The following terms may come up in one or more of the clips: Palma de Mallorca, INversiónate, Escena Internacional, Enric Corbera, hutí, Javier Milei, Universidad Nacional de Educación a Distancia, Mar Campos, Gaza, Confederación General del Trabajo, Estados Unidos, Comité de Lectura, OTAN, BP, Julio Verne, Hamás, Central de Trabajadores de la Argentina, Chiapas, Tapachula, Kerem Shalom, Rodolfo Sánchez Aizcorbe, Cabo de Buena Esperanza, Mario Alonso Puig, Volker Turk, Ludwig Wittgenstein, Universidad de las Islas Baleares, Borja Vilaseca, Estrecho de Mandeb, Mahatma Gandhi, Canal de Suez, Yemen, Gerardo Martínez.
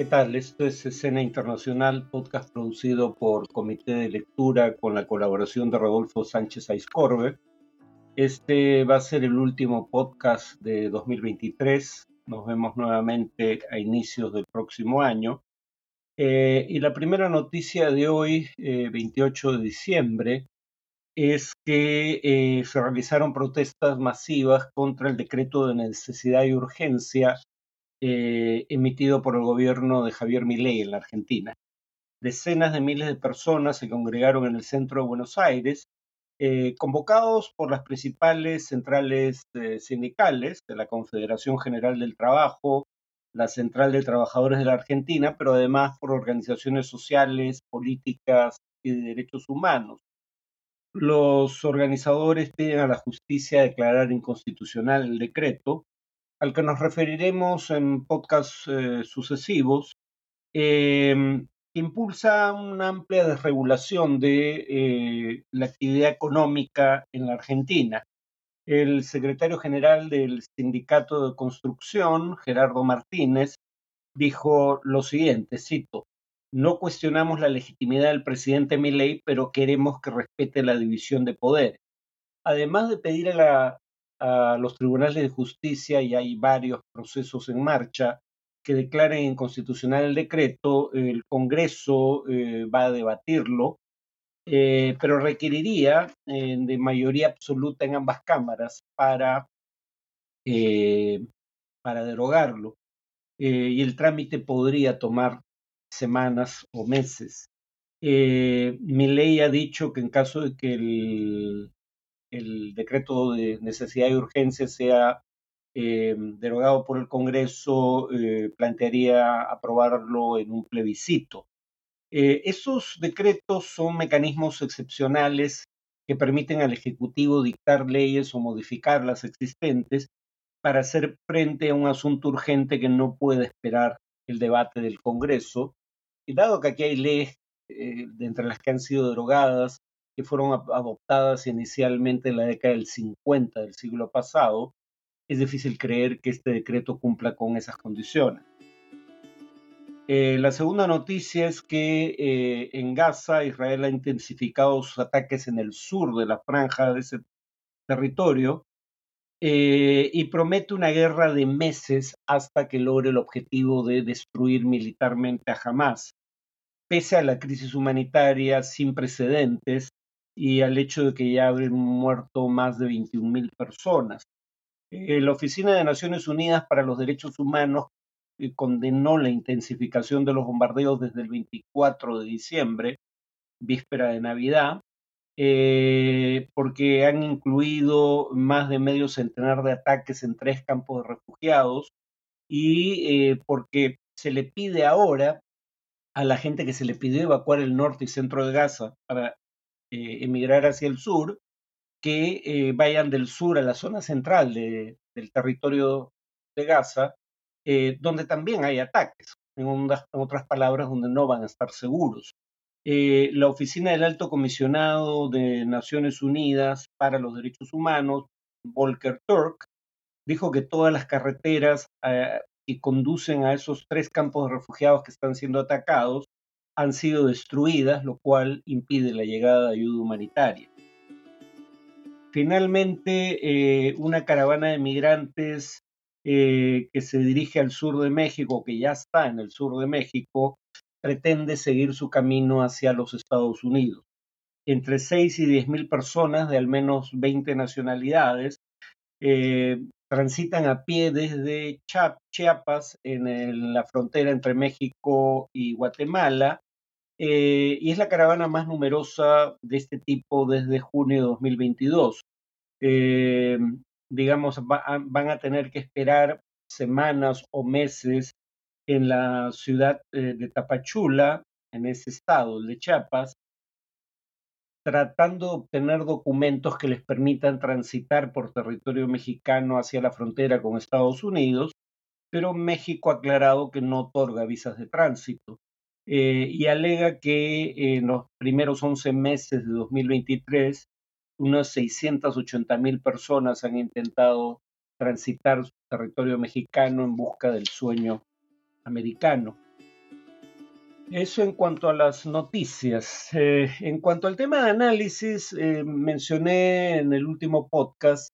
¿Qué tal? Esto es Escena Internacional, podcast producido por Comité de Lectura con la colaboración de Rodolfo Sánchez Aizcorbe. Este va a ser el último podcast de 2023. Nos vemos nuevamente a inicios del próximo año. Y la primera noticia de hoy, 28 de diciembre, es que se realizaron protestas masivas contra el decreto de necesidad y urgencia emitido por el gobierno de Javier Milei en la Argentina. Decenas de miles de personas se congregaron en el centro de Buenos Aires, convocados por las principales centrales sindicales de la Confederación General del Trabajo, la Central de Trabajadores de la Argentina, pero además por organizaciones sociales, políticas y de derechos humanos. Los organizadores piden a la justicia declarar inconstitucional el decreto, al que nos referiremos en podcasts sucesivos, que impulsa una amplia desregulación de la actividad económica en la Argentina. El secretario general del Sindicato de Construcción, Gerardo Martínez, dijo lo siguiente, cito: "No cuestionamos la legitimidad del presidente Milei, pero queremos que respete la división de poderes". Además de pedir a los tribunales de justicia, y hay varios procesos en marcha, que declaren inconstitucional el decreto, el Congreso va a debatirlo, pero requeriría de mayoría absoluta en ambas cámaras para derogarlo, y el trámite podría tomar semanas o meses. Milei ha dicho que en caso de que el decreto de necesidad y urgencia sea derogado por el Congreso, plantearía aprobarlo en un plebiscito. Esos decretos son mecanismos excepcionales que permiten al Ejecutivo dictar leyes o modificar las existentes para hacer frente a un asunto urgente que no puede esperar el debate del Congreso. Y dado que aquí hay leyes entre las que han sido derogadas, que fueron adoptadas inicialmente en la década del 50 del siglo pasado, es difícil creer que este decreto cumpla con esas condiciones. La segunda noticia es que en Gaza, Israel ha intensificado sus ataques en el sur de la franja de ese territorio y promete una guerra de meses hasta que logre el objetivo de destruir militarmente a Hamás. Pese a la crisis humanitaria sin precedentes, y al hecho de que ya habrían muerto más de 21.000 personas. La Oficina de Naciones Unidas para los Derechos Humanos condenó la intensificación de los bombardeos desde el 24 de diciembre, víspera de Navidad, porque han incluido más de medio centenar de ataques en 3 campos de refugiados y porque se le pide ahora a la gente que se le pidió evacuar el norte y centro de Gaza para emigrar hacia el sur, que vayan del sur a la zona central del territorio de Gaza, donde también hay ataques, en otras palabras, donde no van a estar seguros. La Oficina del Alto Comisionado de Naciones Unidas para los Derechos Humanos, Volker Turk, dijo que todas las carreteras que conducen a esos 3 campos de refugiados que están siendo atacados han sido destruidas, lo cual impide la llegada de ayuda humanitaria. Finalmente, una caravana de migrantes que se dirige al sur de México, que ya está en el sur de México, pretende seguir su camino hacia los Estados Unidos. Entre 6 y 10.000 personas de al menos 20 nacionalidades transitan a pie desde Chiapas, en la frontera entre México y Guatemala, y es la caravana más numerosa de este tipo desde junio de 2022. Van a tener que esperar semanas o meses en la ciudad de Tapachula, en ese estado, el de Chiapas, tratando de obtener documentos que les permitan transitar por territorio mexicano hacia la frontera con Estados Unidos, pero México ha aclarado que no otorga visas de tránsito y alega que en los primeros 11 meses de 2023 unas 680.000 personas han intentado transitar territorio mexicano en busca del sueño americano. Eso en cuanto a las noticias. En cuanto al tema de análisis, mencioné en el último podcast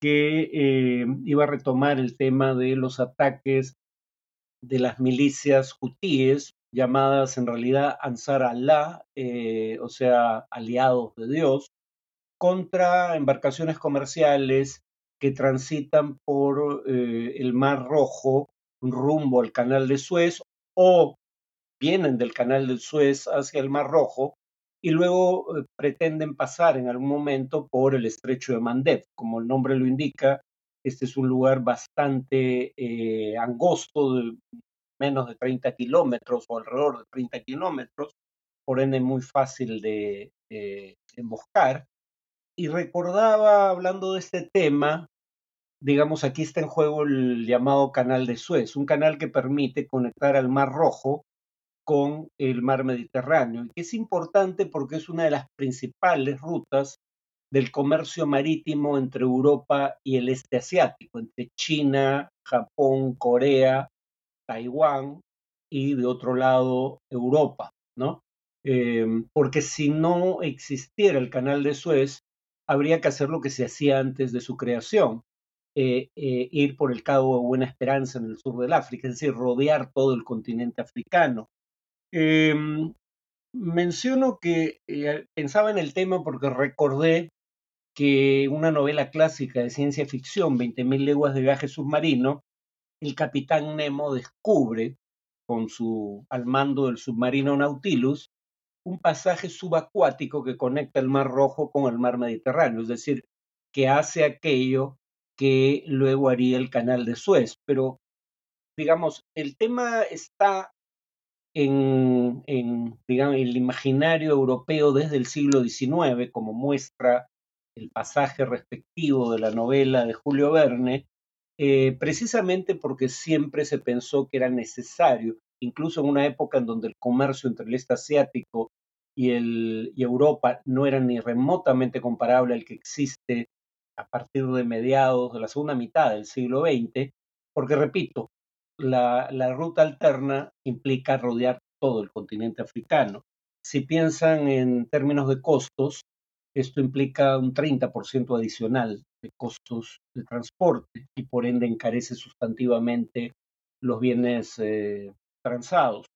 que iba a retomar el tema de los ataques de las milicias hutíes, llamadas en realidad Ansar Allah, o sea, aliados de Dios, contra embarcaciones comerciales que transitan por el Mar Rojo rumbo al Canal de Suez o vienen del Canal del Suez hacia el Mar Rojo y luego pretenden pasar en algún momento por el Estrecho de Mandeb. Como el nombre lo indica, este es un lugar bastante angosto, de menos de 30 kilómetros o alrededor de 30 kilómetros, por ende muy fácil de emboscar. Y recordaba, hablando de este tema, digamos, aquí está en juego el llamado Canal de Suez, un canal que permite conectar al Mar Rojo con el mar Mediterráneo, y que es importante porque es una de las principales rutas del comercio marítimo entre Europa y el este asiático, entre China, Japón, Corea, Taiwán y de otro lado Europa, ¿no? Porque si no existiera el Canal de Suez, habría que hacer lo que se hacía antes de su creación, ir por el Cabo de Buena Esperanza en el sur del África, es decir, rodear todo el continente africano. Menciono que pensaba en el tema porque recordé que una novela clásica de ciencia ficción, 20.000 leguas de viaje submarino, el capitán Nemo descubre, al mando del submarino Nautilus, un pasaje subacuático que conecta el Mar Rojo con el mar Mediterráneo, es decir, que hace aquello que luego haría el Canal de Suez. Pero, digamos, el tema está digamos, el imaginario europeo desde el siglo XIX, como muestra el pasaje respectivo de la novela de Julio Verne, precisamente porque siempre se pensó que era necesario, incluso en una época en donde el comercio entre el este asiático y Europa no era ni remotamente comparable al que existe a partir de mediados de la segunda mitad del siglo XX, porque, repito, la ruta alterna implica rodear todo el continente africano. Si piensan en términos de costos, esto implica un 30% adicional de costos de transporte y por ende encarece sustantivamente los bienes transados.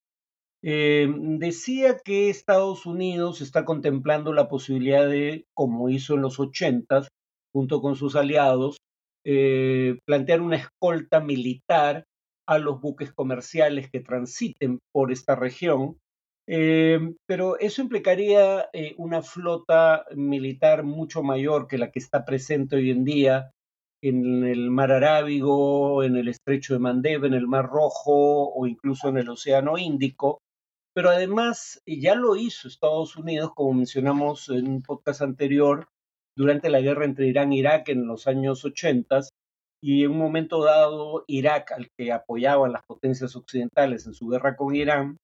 Decía que Estados Unidos está contemplando la posibilidad de, como hizo en los 80s, junto con sus aliados, plantear una escolta militar a los buques comerciales que transiten por esta región, pero eso implicaría una flota militar mucho mayor que la que está presente hoy en día en el mar Arábigo, en el Estrecho de Mandeb, en el Mar Rojo o incluso en el Océano Índico. Pero además ya lo hizo Estados Unidos, como mencionamos en un podcast anterior, durante la guerra entre Irán e Irak en los años 80s, y en un momento dado, Irak, al que apoyaban las potencias occidentales en su guerra con Irán,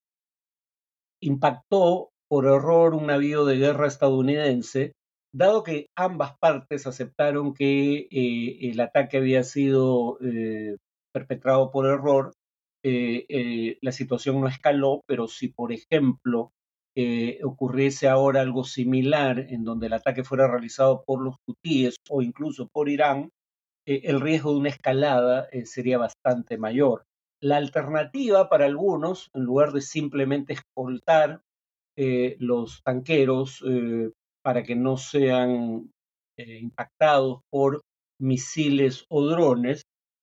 impactó por error un navío de guerra estadounidense, dado que ambas partes aceptaron que el ataque había sido perpetrado por error. La situación no escaló, pero si, por ejemplo, ocurriese ahora algo similar, en donde el ataque fuera realizado por los hutíes o incluso por Irán, el riesgo de una escalada sería bastante mayor. La alternativa para algunos, en lugar de simplemente escoltar los tanqueros para que no sean impactados por misiles o drones,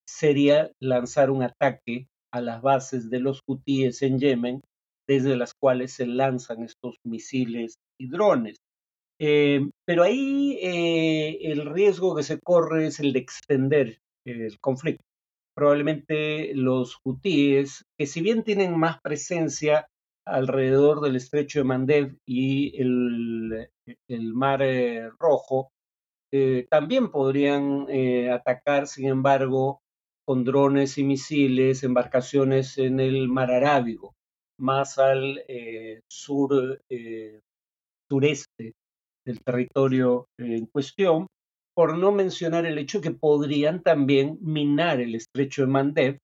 sería lanzar un ataque a las bases de los hutíes en Yemen, desde las cuales se lanzan estos misiles y drones. Pero ahí el riesgo que se corre es el de extender el conflicto. Probablemente los hutíes, que si bien tienen más presencia alrededor del Estrecho de Mandeb y el Mar Rojo, también podrían atacar, sin embargo, con drones y misiles, embarcaciones en el Mar Arábigo, más al sureste del territorio en cuestión, por no mencionar el hecho que podrían también minar el Estrecho de Mandeb,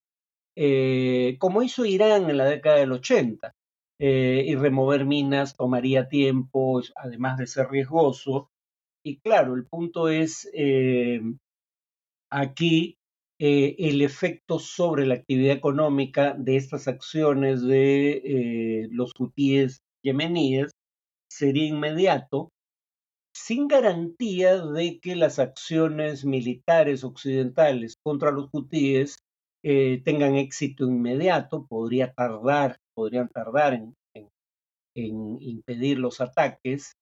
como hizo Irán en la década del 80. y remover minas tomaría tiempo, además de ser riesgoso. Y claro, el punto es aquí el efecto sobre la actividad económica de estas acciones de los hutíes yemeníes sería inmediato, sin garantía de que las acciones militares occidentales contra los hutíes tengan éxito inmediato. Podrían tardar en impedir los ataques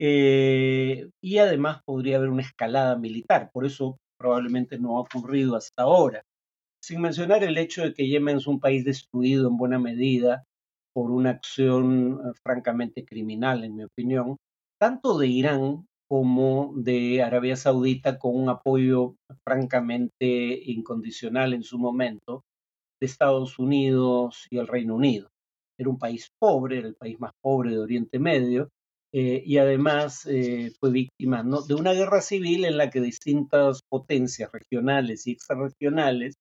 y además podría haber una escalada militar. Por eso probablemente no ha ocurrido hasta ahora. Sin mencionar el hecho de que Yemen es un país destruido en buena medida por una acción francamente criminal, en mi opinión, tanto de Irán como de Arabia Saudita, con un apoyo francamente incondicional en su momento de Estados Unidos y el Reino Unido. Era un país pobre, era el país más pobre de Oriente Medio, y además fue víctima, ¿no?, de una guerra civil en la que distintas potencias regionales y extrarregionales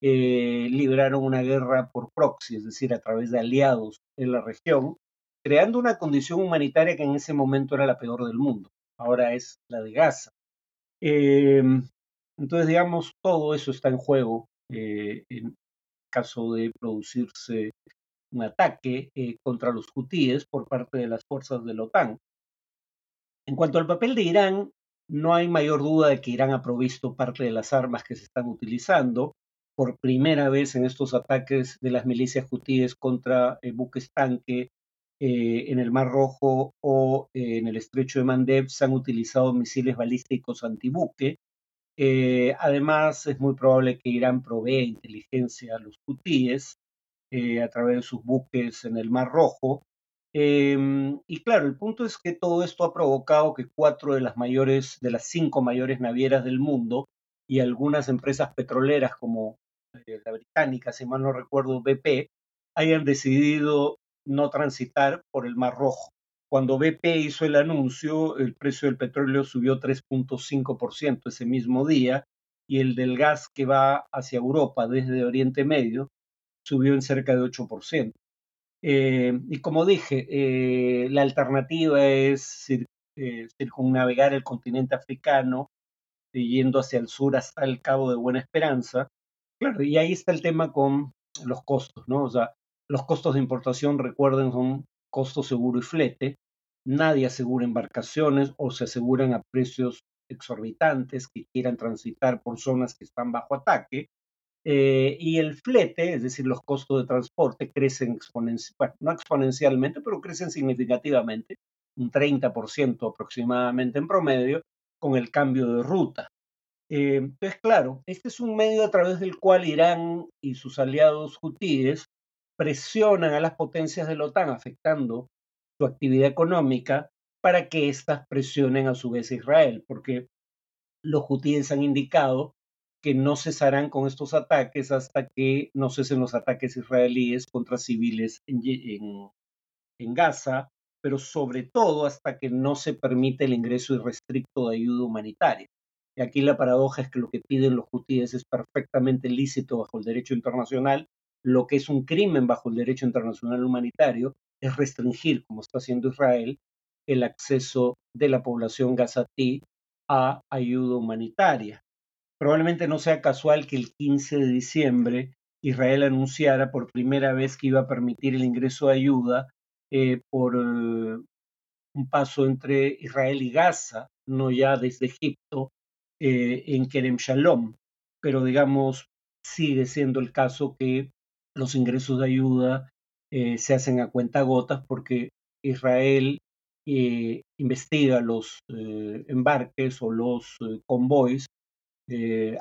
libraron una guerra por proxy, es decir, a través de aliados en la región, creando una condición humanitaria que en ese momento era la peor del mundo. Ahora es la de Gaza. Entonces, digamos, todo eso está en juego en caso de producirse un ataque contra los hutíes por parte de las fuerzas de la OTAN. En cuanto al papel de Irán, no hay mayor duda de que Irán ha provisto parte de las armas que se están utilizando por primera vez en estos ataques de las milicias hutíes contra buques tanque. En el Mar Rojo o en el Estrecho de Mandeb se han utilizado misiles balísticos antibuque. Además, es muy probable que Irán provea inteligencia a los hutíes a través de sus buques en el Mar Rojo. Y claro, el punto es que todo esto ha provocado que 4 de las 5 mayores navieras del mundo y algunas empresas petroleras como la británica, si mal no recuerdo, BP, hayan decidido no transitar por el Mar Rojo. Cuando BP hizo el anuncio, el precio del petróleo subió 3.5% ese mismo día y el del gas que va hacia Europa desde Oriente Medio subió en cerca de 8%. Y como dije, la alternativa es circunnavegar el continente africano yendo hacia el sur hasta el Cabo de Buena Esperanza. Claro, y ahí está el tema con los costos, ¿no? O sea, los costos de importación, recuerden, son costo seguro y flete. Nadie asegura embarcaciones o se aseguran a precios exorbitantes que quieran transitar por zonas que están bajo ataque. Y el flete, es decir, los costos de transporte, crecen no exponencialmente, pero crecen significativamente, un 30% aproximadamente en promedio, con el cambio de ruta. Entonces, claro, este es un medio a través del cual Irán y sus aliados hutíes presionan a las potencias de la OTAN, afectando su actividad económica, para que éstas presionen a su vez a Israel, porque los hutíes han indicado que no cesarán con estos ataques hasta que no cesen los ataques israelíes contra civiles en Gaza, pero sobre todo hasta que no se permite el ingreso irrestricto de ayuda humanitaria. Y aquí la paradoja es que lo que piden los hutíes es perfectamente lícito bajo el derecho internacional. Lo que es un crimen bajo el derecho internacional humanitario es restringir, como está haciendo Israel, el acceso de la población gazatí a ayuda humanitaria. Probablemente no sea casual que el 15 de diciembre Israel anunciara por primera vez que iba a permitir el ingreso de ayuda por un paso entre Israel y Gaza, no ya desde Egipto, en Kerem Shalom, pero digamos sigue siendo el caso que los ingresos de ayuda se hacen a cuentagotas porque Israel investiga los embarques o los convoys,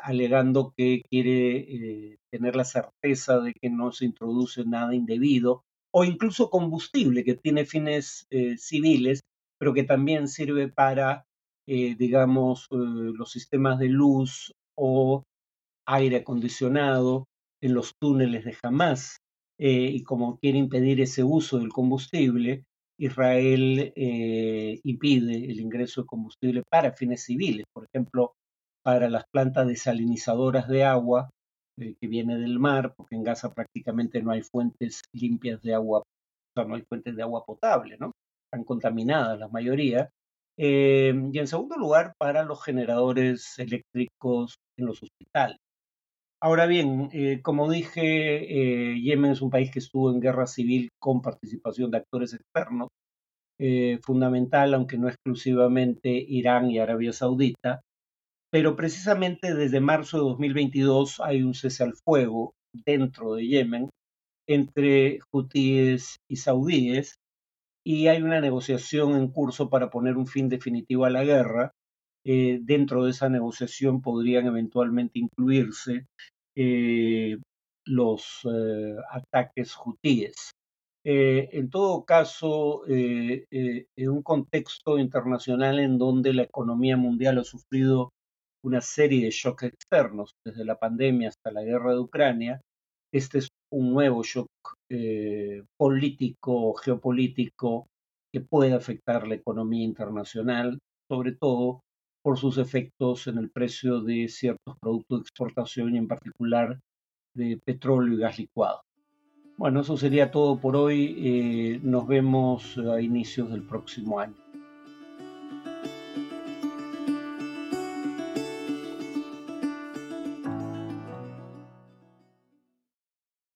alegando que quiere tener la certeza de que no se introduce nada indebido o incluso combustible que tiene fines civiles, pero que también sirve para, los sistemas de luz o aire acondicionado en los túneles de Hamas, y como quiere impedir ese uso del combustible, Israel impide el ingreso de combustible para fines civiles, por ejemplo, para las plantas desalinizadoras de agua que viene del mar, porque en Gaza prácticamente no hay fuentes limpias de agua no hay fuentes de agua potable, ¿no? Están contaminadas la mayoría. Y en segundo lugar, para los generadores eléctricos en los hospitales. Ahora bien, como dije, Yemen es un país que estuvo en guerra civil con participación de actores externos, fundamental, aunque no exclusivamente Irán y Arabia Saudita, pero precisamente desde marzo de 2022 hay un cese al fuego dentro de Yemen entre hutíes y saudíes, y hay una negociación en curso para poner un fin definitivo a la guerra. Dentro de esa negociación podrían eventualmente incluirse los ataques hutíes. En todo caso, en un contexto internacional en donde la economía mundial ha sufrido una serie de shocks externos, desde la pandemia hasta la guerra de Ucrania, este es un nuevo shock político, geopolítico, que puede afectar la economía internacional, sobre todo por sus efectos en el precio de ciertos productos de exportación y en particular de petróleo y gas licuado. Bueno, eso sería todo por hoy. Nos vemos a inicios del próximo año.